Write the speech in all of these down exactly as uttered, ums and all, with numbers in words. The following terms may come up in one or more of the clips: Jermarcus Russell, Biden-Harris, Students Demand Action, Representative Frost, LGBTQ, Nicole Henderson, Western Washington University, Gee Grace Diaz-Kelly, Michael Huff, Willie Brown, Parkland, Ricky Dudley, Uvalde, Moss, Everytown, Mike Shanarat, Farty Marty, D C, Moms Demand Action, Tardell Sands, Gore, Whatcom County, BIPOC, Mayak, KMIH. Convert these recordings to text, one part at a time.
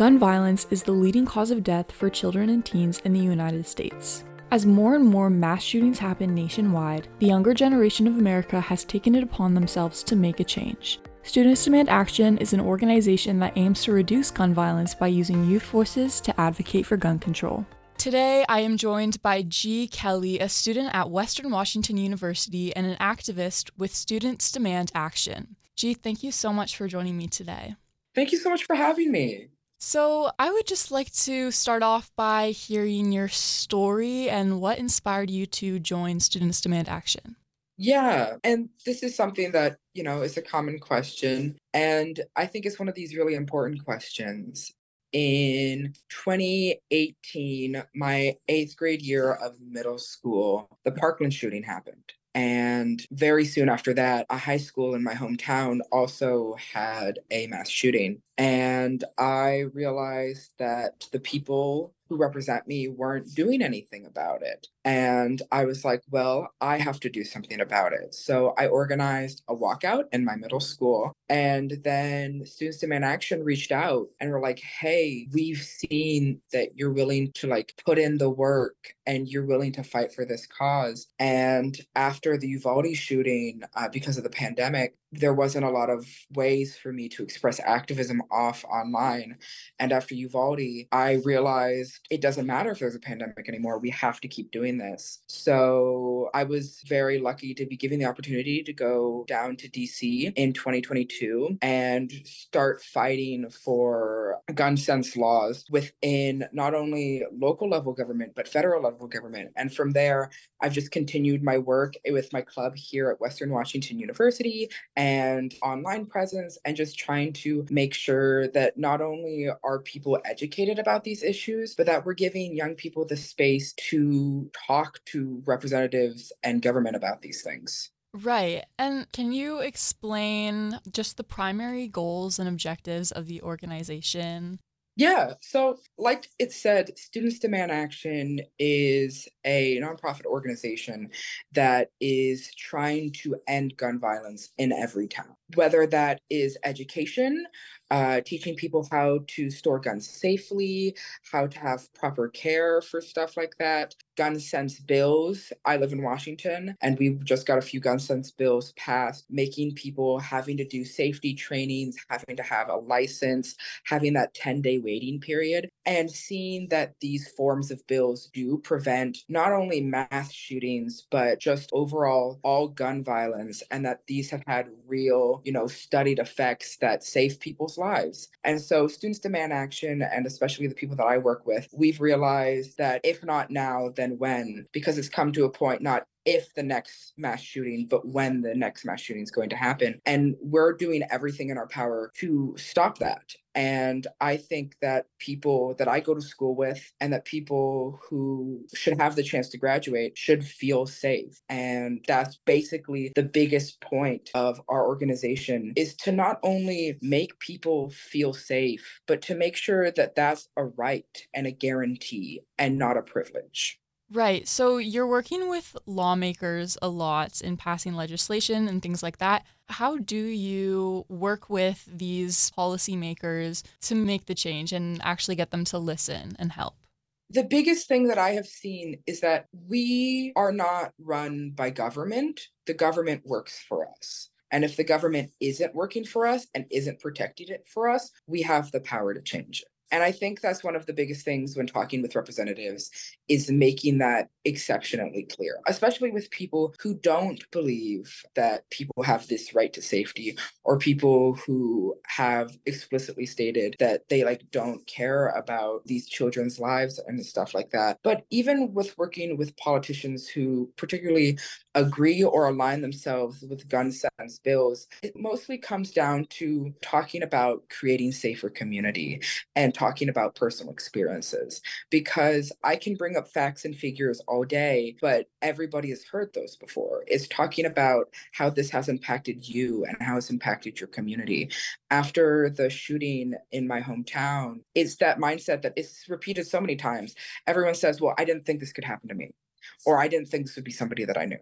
gun violence is the leading cause of death for children and teens in the United States. As more and more mass shootings happen nationwide, the younger generation of America has taken it upon themselves to make a change. Students Demand Action is an organization that aims to reduce gun violence by using youth voices to advocate for gun control. Today, I am joined by G. Kelly, a student at Western Washington University and an activist with Students Demand Action. G, thank you so much for joining me today. Thank you so much for having me. So I would just like to start off by hearing your story and what inspired you to join Students Demand Action. Yeah, and this is something that, you know, is a common question. And I think it's one of these really important questions. In twenty eighteen, my eighth grade year of middle school, the Parkland shooting happened. And very soon after that, a high school in my hometown also had a mass shooting. And I realized that the people who represent me weren't doing anything about it. And I was like, well, I have to do something about it. So I organized a walkout in my middle school. And then Students Demand Action reached out and were like, hey, we've seen that you're willing to like put in the work and you're willing to fight for this cause. And after the Uvalde shooting, uh, because of the pandemic, there wasn't a lot of ways for me to express activism off online. And after Uvalde, I realized it doesn't matter if there's a pandemic anymore. We have to keep doing this. So I was very lucky to be given the opportunity to go down to D C in twenty twenty-two and start fighting for gun sense laws within not only local level government, but federal level government. And from there, I've just continued my work with my club here at Western Washington University and online presence, and just trying to make sure that not only are people educated about these issues, but that we're giving young people the space to talk to representatives and government about these things. Right. And can you explain just the primary goals and objectives of the organization? Yeah. So like it said, Students Demand Action is a nonprofit organization that is trying to end gun violence in every town, whether that is education, uh, teaching people how to store guns safely, how to have proper care for stuff like that, gun sense bills. I live in Washington, and we just got a few gun sense bills passed, making people having to do safety trainings, having to have a license, having that ten-day waiting period, and seeing that these forms of bills do prevent not only mass shootings, but just overall all gun violence, and that these have had real, you know, studied effects that save people's lives. And so Students Demand Action, and especially the people that I work with, we've realized that if not now, then when, because it's come to a point, not if the next mass shooting, but when the next mass shooting is going to happen. And we're doing everything in our power to stop that. And I think that people that I go to school with and that people who should have the chance to graduate should feel safe. And that's basically the biggest point of our organization, is to not only make people feel safe, but to make sure that that's a right and a guarantee and not a privilege. Right. So you're working with lawmakers a lot in passing legislation and things like that. How do you work with these policymakers to make the change and actually get them to listen and help? The biggest thing that I have seen is that we are not run by government. The government works for us. And if the government isn't working for us and isn't protecting it for us, we have the power to change it. And I think that's one of the biggest things when talking with representatives, is making that exceptionally clear, especially with people who don't believe that people have this right to safety, or people who have explicitly stated that they like don't care about these children's lives and stuff like that. But even with working with politicians who particularly agree or align themselves with gun sense bills, it mostly comes down to talking about creating safer community and talking about personal experiences, because I can bring up facts and figures all day, but everybody has heard those before. It's talking about how this has impacted you and how it's impacted your community. After the shooting in my hometown, it's that mindset that it's repeated so many times. Everyone says, well, I didn't think this could happen to me. or I didn't think this would be somebody that I knew.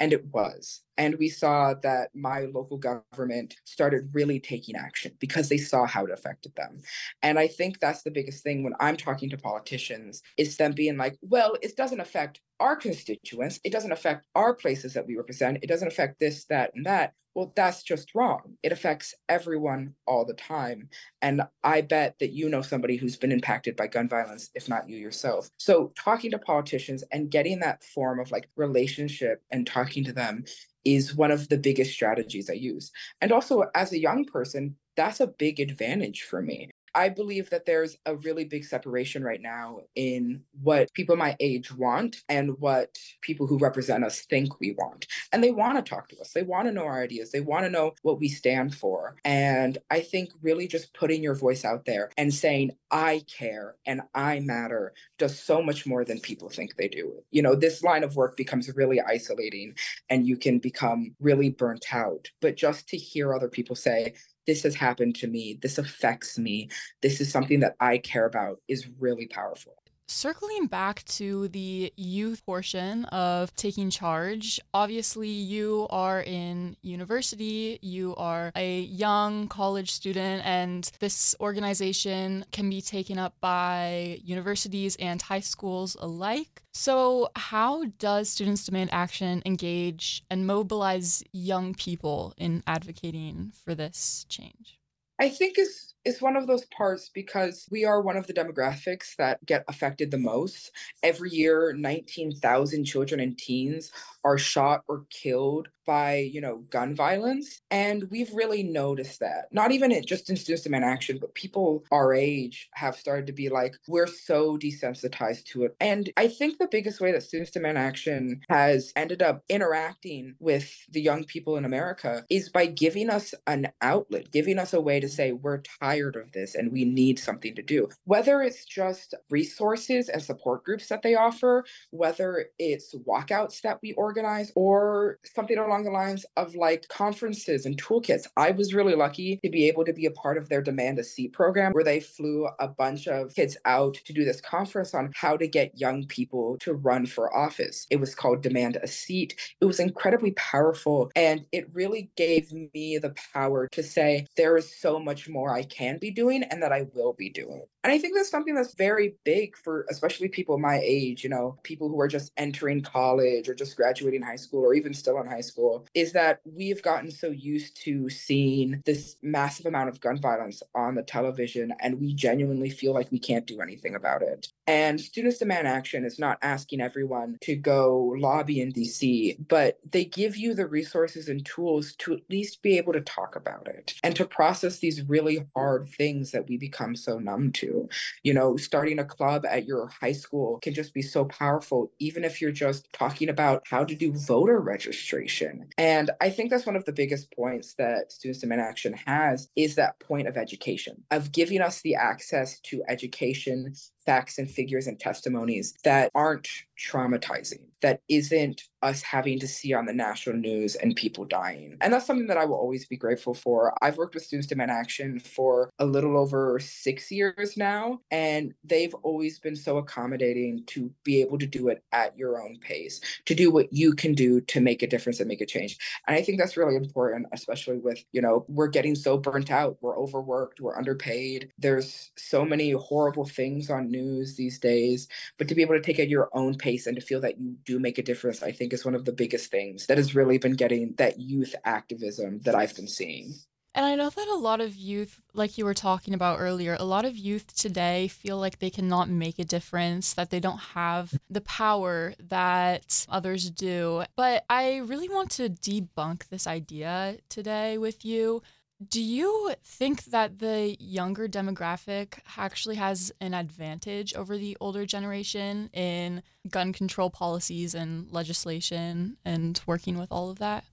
And it was. And we saw that my local government started really taking action because they saw how it affected them. And I think that's the biggest thing when I'm talking to politicians, is them being like, well, it doesn't affect our constituents. It doesn't affect our places that we represent. It doesn't affect this, that, and that. Well, that's just wrong. It affects everyone all the time. And I bet that you know somebody who's been impacted by gun violence, if not you yourself. So talking to politicians and getting that form of like relationship and talking to them is one of the biggest strategies I use. And also as a young person, that's a big advantage for me. I believe that there's a really big separation right now in what people my age want and what people who represent us think we want. And they want to talk to us. They want to know our ideas. They want to know what we stand for. And I think really just putting your voice out there and saying, I care and I matter, does so much more than people think they do. You know, this line of work becomes really isolating and you can become really burnt out. But just to hear other people say, this has happened to me, this affects me, this is something that I care about, is really powerful. Circling back to the youth portion of taking charge, obviously you are in university, you are a young college student, and this organization can be taken up by universities and high schools alike. So how does Students Demand Action engage and mobilize young people in advocating for this change? I think it's It's one of those parts because we are one of the demographics that get affected the most. Every year, nineteen thousand children and teens are shot or killed by, you know, gun violence. And we've really noticed that. Not even in, just in Students Demand Action, but people our age have started to be like, we're so desensitized to it. And I think the biggest way that Students Demand Action has ended up interacting with the young people in America is by giving us an outlet, giving us a way to say, we're tired of this and we need something to do. Whether it's just resources and support groups that they offer, whether it's walkouts that we organize, or something along along the lines of like conferences and toolkits. I was really lucky to be able to be a part of their Demand a Seat program, where they flew a bunch of kids out to do this conference on how to get young people to run for office. It was called Demand a Seat. It was incredibly powerful. And it really gave me the power to say, there is so much more I can be doing and that I will be doing. And I think that's something that's very big for especially people my age, you know, people who are just entering college or just graduating high school or even still in high school, is that we've gotten so used to seeing this massive amount of gun violence on the television, and we genuinely feel like we can't do anything about it. And Students Demand Action is not asking everyone to go lobby in D C, but they give you the resources and tools to at least be able to talk about it and to process these really hard things that we become so numb to. You know, starting a club at your high school can just be so powerful, even if you're just talking about how to do voter registration. And I think that's one of the biggest points that Students Demand Action has, is that point of education, of giving us the access to education, facts and figures and testimonies that aren't traumatizing, that isn't us having to see on the national news and people dying. And that's something that I will always be grateful for. I've worked with Students Demand Action for a little over six years now, and they've always been so accommodating to be able to do it at your own pace, to do what you can do to make a difference and make a change. And I think that's really important, especially with, you know, we're getting so burnt out, we're overworked, we're underpaid. There's so many horrible things on news these days, but to be able to take at your own pace and to feel that you do make a difference, I think is one of the biggest things that has really been getting that youth activism that I've been seeing. And I know that a lot of youth, like you were talking about earlier, a lot of youth today feel like they cannot make a difference, that they don't have the power that others do. But I really want to debunk this idea today with you. Do you think that the younger demographic actually has an advantage over the older generation in gun control policies and legislation and working with all of that?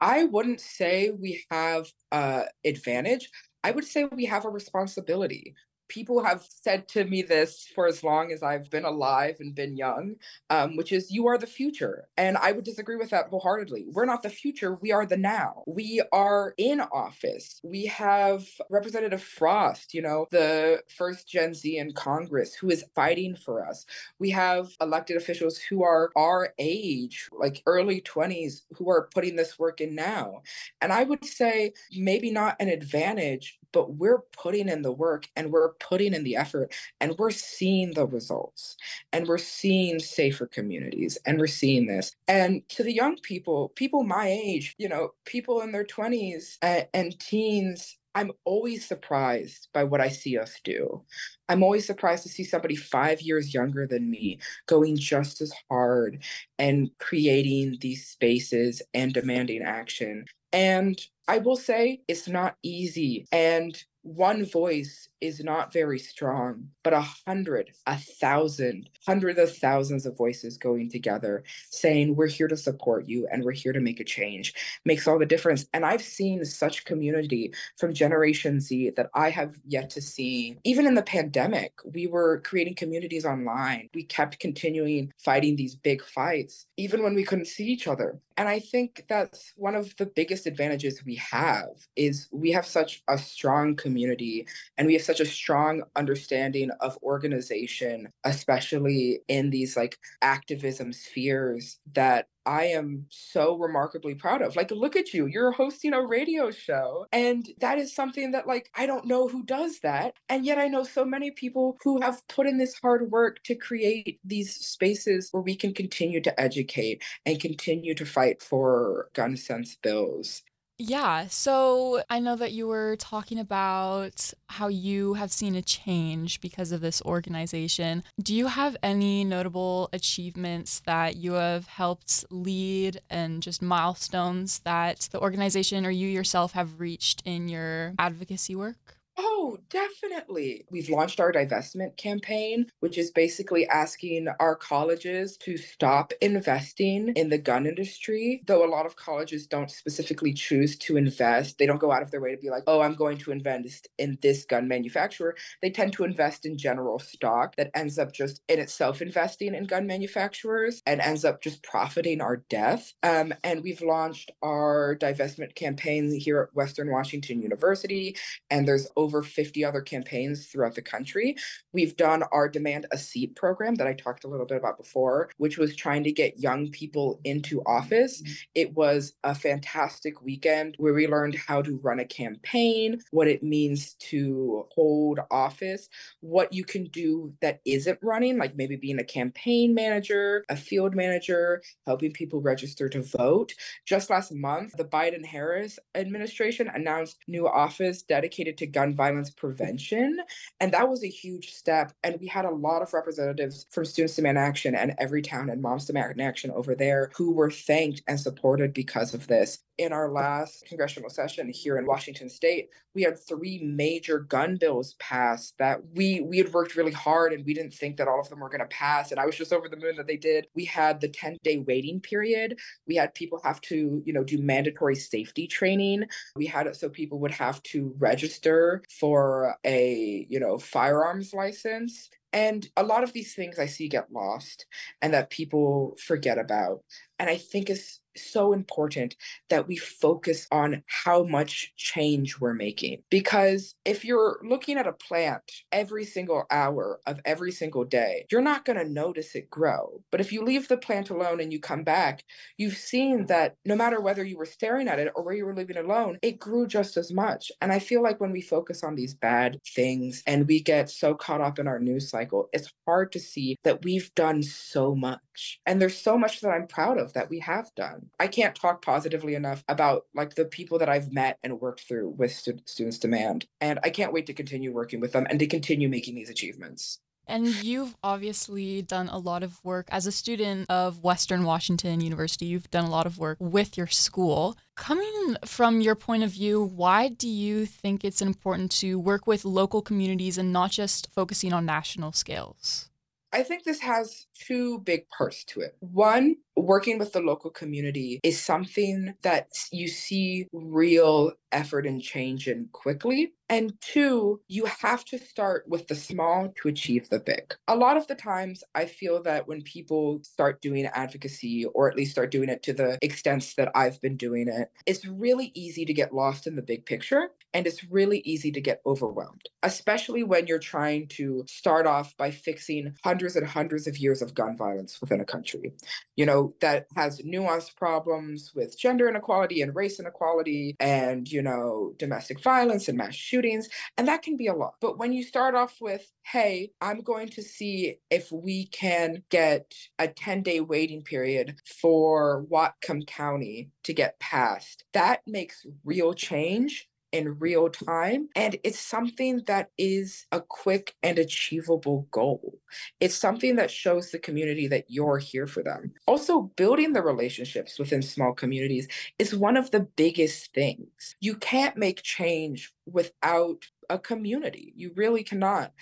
I wouldn't say we have an advantage. I would say we have a responsibility. people have said to me this for as long as I've been alive and been young, um, which is you are the future. And I would disagree with that wholeheartedly. We're not the future. We are the now. We are in office. We have Representative Frost, you know, the first Gen Z in Congress who is fighting for us. We have elected officials who are our age, like early twenties, who are putting this work in now. And I would say maybe not an advantage, but we're putting in the work and we're putting in the effort and we're seeing the results and we're seeing safer communities and we're seeing this. And to the young people, people my age, you know, people in their twenties and, and teens, I'm always surprised by what I see us do. I'm always surprised to see somebody five years younger than me going just as hard and creating these spaces and demanding action. And I will say it's not easy. And one voice is not very strong, but a hundred, a thousand, hundreds of thousands of voices going together saying, we're here to support you and we're here to make a change makes all the difference. And I've seen such community from Generation Z that I have yet to see. Even in the pandemic, we were creating communities online. We kept continuing fighting these big fights, even when we couldn't see each other. And I think that's one of the biggest advantages we have is we have such a strong community and we have such such a strong understanding of organization, especially in these like activism spheres that I am so remarkably proud of. Like, look at you, you're hosting a radio show. And that is something that like, I don't know who does that. And yet I know so many people who have put in this hard work to create these spaces where we can continue to educate and continue to fight for gun sense bills. Yeah, so I know that you were talking about how you have seen a change because of this organization. Do you have any notable achievements that you have helped lead and just milestones that the organization or you yourself have reached in your advocacy work? Oh, definitely. We've launched our divestment campaign, which is basically asking our colleges to stop investing in the gun industry, though a lot of colleges don't specifically choose to invest. They don't go out of their way to be like, oh, I'm going to invest in this gun manufacturer. They tend to invest in general stock that ends up just in itself investing in gun manufacturers and ends up just profiting our death. Um, and we've launched our divestment campaign here at Western Washington University, and there's over fifty other campaigns throughout the country. We've done our Demand a Seat program that I talked a little bit about before, which was trying to get young people into office. It was a fantastic weekend where we learned how to run a campaign, what it means to hold office, what you can do that isn't running, like maybe being a campaign manager, a field manager, helping people register to vote. Just last month, the Biden-Harris administration announced new office dedicated to gun violence prevention. And that was a huge step. And we had a lot of representatives from Students Demand Action and Everytown and Moms Demand Action over there who were thanked and supported because of this. In our last congressional session here in Washington State, we had three major gun bills passed that we we had worked really hard and we didn't think that all of them were going to pass. And I was just over the moon that they did. We had the ten-day waiting period. We had people have to, you know, do mandatory safety training. We had it so people would have to register for a, you know, firearms license. And a lot of these things I see get lost and that people forget about. And I think it's so important that we focus on how much change we're making. Because if you're looking at a plant every single hour of every single day, you're not going to notice it grow. But if you leave the plant alone and you come back, you've seen that no matter whether you were staring at it or where you were living alone, it grew just as much. And I feel like when we focus on these bad things and we get so caught up in our news cycle, it's hard to see that we've done so much. And there's so much that I'm proud of that we have done. I can't talk positively enough about like the people that I've met and worked through with St- Students Demand. And I can't wait to continue working with them and to continue making these achievements. And you've obviously done a lot of work as a student of Western Washington University. You've done a lot of work with your school. Coming from your point of view, why do you think it's important to work with local communities and not just focusing on national scales? I think this has two big parts to it. One working with the local community is something that you see real effort and change in quickly. And two, you have to start with the small to achieve the big. A lot of the times I feel that when people start doing advocacy, or at least start doing it to the extent that I've been doing it, it's really easy to get lost in the big picture. And it's really easy to get overwhelmed, especially when you're trying to start off by fixing hundreds and hundreds of years of gun violence within a country, you know, that has nuanced problems with gender inequality and race inequality and, you know, domestic violence and mass shootings. And that can be a lot. But when you start off with, hey, I'm going to see if we can get a ten-day waiting period for Whatcom County to get passed, that makes real change in real time. And it's something that is a quick and achievable goal. It's something that shows the community that you're here for them. Also, building the relationships within small communities is one of the biggest things. You can't make change without a community. You really cannot.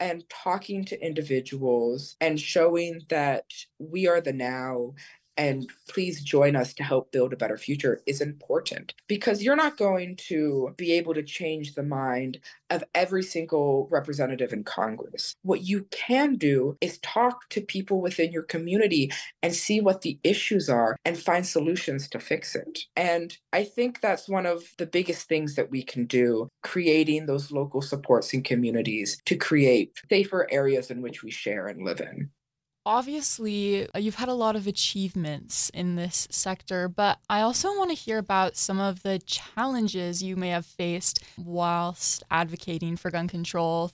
And talking to individuals and showing that we are the now and please join us to help build a better future is important, because you're not going to be able to change the mind of every single representative in Congress. What you can do is talk to people within your community and see what the issues are and find solutions to fix it. And I think that's one of the biggest things that we can do, creating those local supports and communities to create safer areas in which we share and live in. Obviously, you've had a lot of achievements in this sector, but I also want to hear about some of the challenges you may have faced whilst advocating for gun control.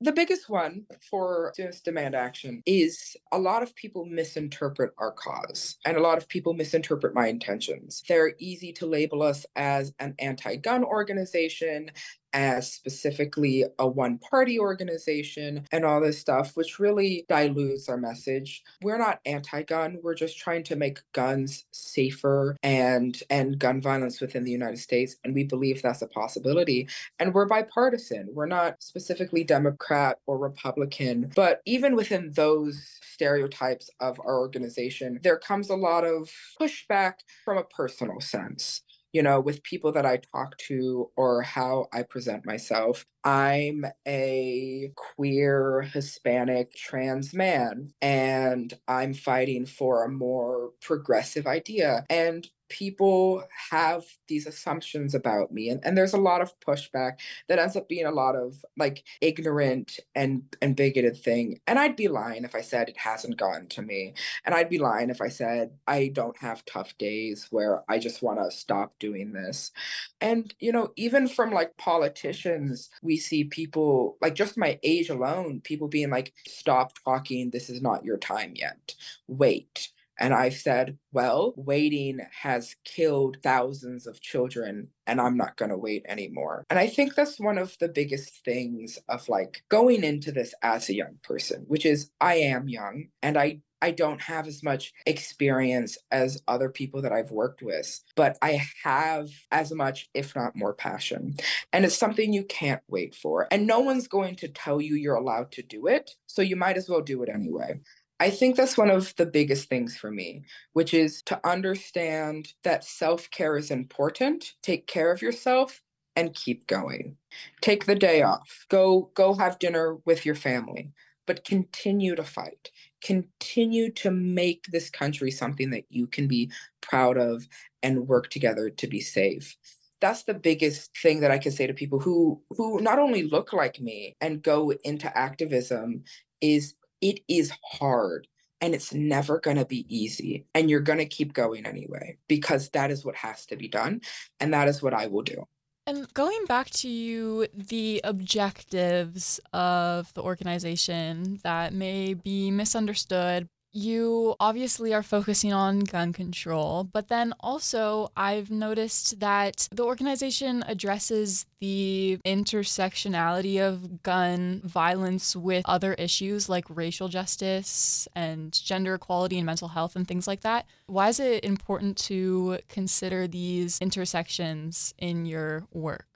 The biggest one for Students Demand Action is a lot of people misinterpret our cause, and a lot of people misinterpret my intentions. They're easy to label us as an anti-gun organization, as specifically a one-party organization, and all this stuff, which really dilutes our message. We're not anti-gun. We're just trying to make guns safer and end gun violence within the United States, and we believe that's a possibility. And we're bipartisan. We're not specifically Democrat or Republican, but even within those stereotypes of our organization, there comes a lot of pushback from a personal sense. You know, with people that I talk to or how I present myself. I'm a queer, Hispanic, trans man, and I'm fighting for a more progressive idea. And people have these assumptions about me. And, and there's a lot of pushback that ends up being a lot of like ignorant and, and bigoted thing. And I'd be lying if I said it hasn't gotten to me. And I'd be lying if I said I don't have tough days where I just want to stop doing this. And, you know, even from like politicians, we see people like just my age alone, people being like, stop talking. This is not your time yet. Wait. And I've said, well, waiting has killed thousands of children, and I'm not going to wait anymore. And I think that's one of the biggest things of like going into this as a young person, which is I am young and I I don't have as much experience as other people that I've worked with, but I have as much, if not more, passion. And it's something you can't wait for. And no one's going to tell you you're allowed to do it, so you might as well do it anyway. I think that's one of the biggest things for me, which is to understand that self-care is important. Take care of yourself and keep going. Take the day off. Go, go have dinner with your family, but continue to fight. Continue to make this country something that you can be proud of and work together to be safe. That's the biggest thing that I can say to people who, who not only look like me and go into activism is it is hard and it's never going to be easy. And you're going to keep going anyway, because that is what has to be done. And that is what I will do. And going back to you, the objectives of the organization that may be misunderstood, you obviously are focusing on gun control, but then also I've noticed that the organization addresses the intersectionality of gun violence with other issues like racial justice and gender equality and mental health and things like that. Why is it important to consider these intersections in your work?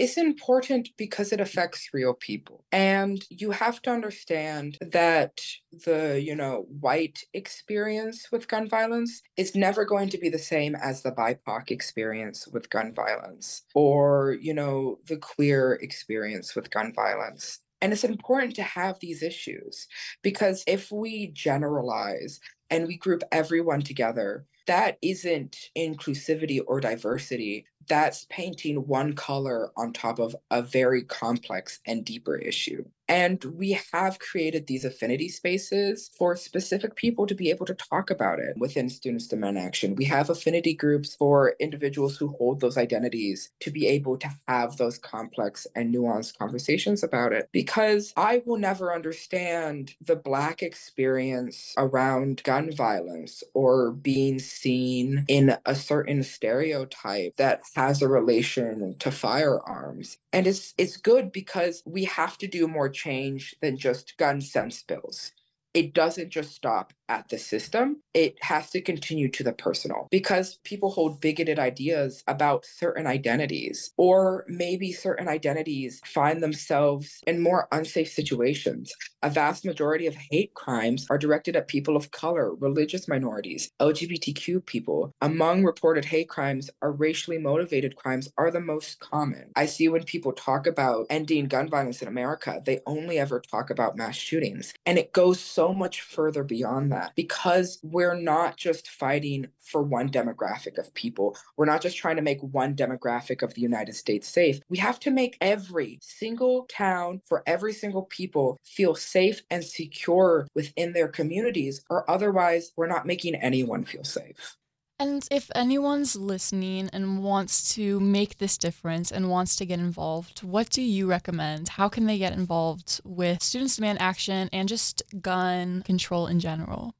It's important because it affects real people. And you have to understand that the, you know, white experience with gun violence is never going to be the same as the B I P O C experience with gun violence or, you know, the queer experience with gun violence. And it's important to have these issues because if we generalize and we group everyone together, that isn't inclusivity or diversity. That's painting one color on top of a very complex and deeper issue. And we have created these affinity spaces for specific people to be able to talk about it within Students Demand Action. We have affinity groups for individuals who hold those identities to be able to have those complex and nuanced conversations about it. Because I will never understand the Black experience around gun violence or being seen in a certain stereotype that has a relation to firearms. And it's it's good because we have to do more change than just gun sense bills. It doesn't just stop at the system. It has to continue to the personal because people hold bigoted ideas about certain identities, or maybe certain identities find themselves in more unsafe situations. A vast majority of hate crimes are directed at people of color, religious minorities, L G B T Q people. Among reported hate crimes, are racially motivated crimes are the most common. I see when people talk about ending gun violence in America, they only ever talk about mass shootings. And it goes so so much further beyond that because we're not just fighting for one demographic of people. We're not just trying to make one demographic of the United States safe. We have to make every single town for every single people feel safe and secure within their communities, or otherwise we're not making anyone feel safe. And if anyone's listening and wants to make this difference and wants to get involved, what do you recommend? How can they get involved with Students Demand Action and just gun control in general?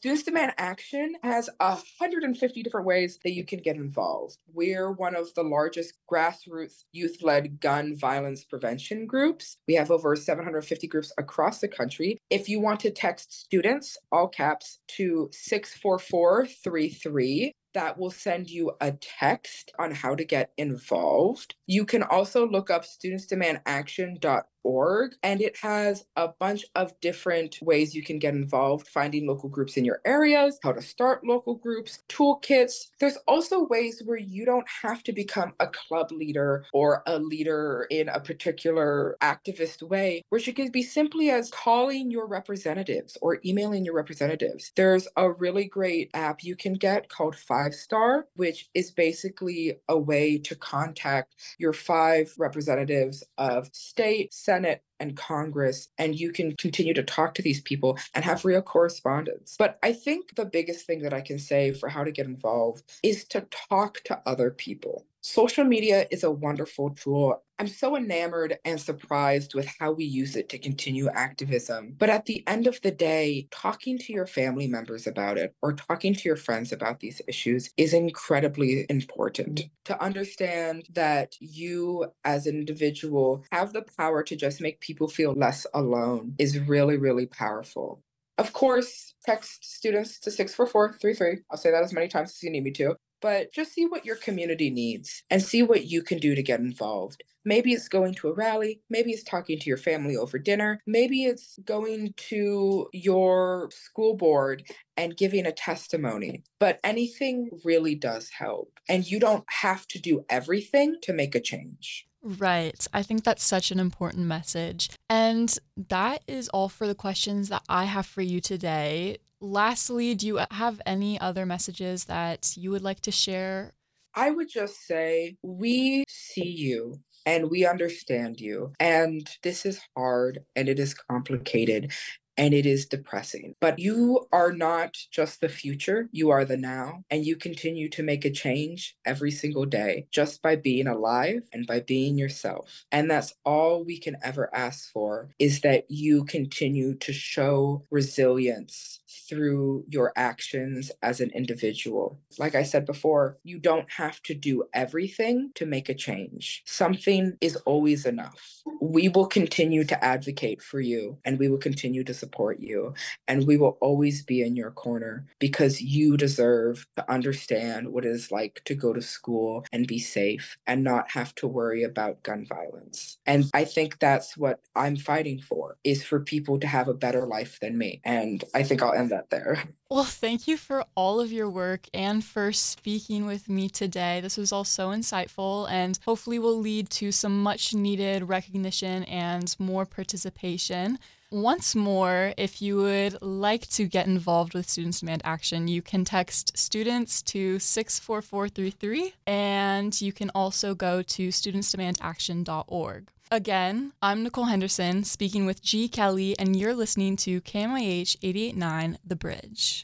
Students Demand Action has one hundred fifty different ways that you can get involved. We're one of the largest grassroots youth-led gun violence prevention groups. We have over seven hundred fifty groups across the country. If you want to text students, all caps, to six four four three three, that will send you a text on how to get involved. You can also look up students demand action dot org, and it has a bunch of different ways you can get involved, finding local groups in your areas, how to start local groups, toolkits. There's also ways where you don't have to become a club leader or a leader in a particular activist way, which it can be simply as calling your representatives or emailing your representatives. There's a really great app you can get called Fire Star, which is basically a way to contact your five representatives of state, Senate, and Congress, and you can continue to talk to these people and have real correspondence. But I think the biggest thing that I can say for how to get involved is to talk to other people. Social media is a wonderful tool. I'm so enamored and surprised with how we use it to continue activism. But at the end of the day, talking to your family members about it or talking to your friends about these issues is incredibly important. To understand that you as an individual have the power to just make people feel less alone is really, really powerful. Of course, text students to six four four three three. I'll say that as many times as you need me to. But just see what your community needs and see what you can do to get involved. Maybe it's going to a rally. Maybe it's talking to your family over dinner. Maybe it's going to your school board and giving a testimony. But anything really does help. And you don't have to do everything to make a change. Right. I think that's such an important message. And that is all for the questions that I have for you today. Lastly, do you have any other messages that you would like to share? I would just say we see you and we understand you. And this is hard and it is complicated and it is depressing. But you are not just the future, you are the now. And you continue to make a change every single day just by being alive and by being yourself. And that's all we can ever ask for, is that you continue to show resilience through your actions as an individual. Like I said before, you don't have to do everything to make a change. Something is always enough. We will continue to advocate for you and we will continue to support support you. And we will always be in your corner because you deserve to understand what it is like to go to school and be safe and not have to worry about gun violence. And I think that's what I'm fighting for, is for people to have a better life than me. And I think I'll end that there. Well, thank you for all of your work and for speaking with me today. This was all so insightful and hopefully will lead to some much needed recognition and more participation. Once more, if you would like to get involved with Students Demand Action, you can text students to six four four three three, and you can also go to students demand action dot org. Again, I'm Nicole Henderson, speaking with G. Kelly, and you're listening to K M I H eighty-eight point nine The Bridge.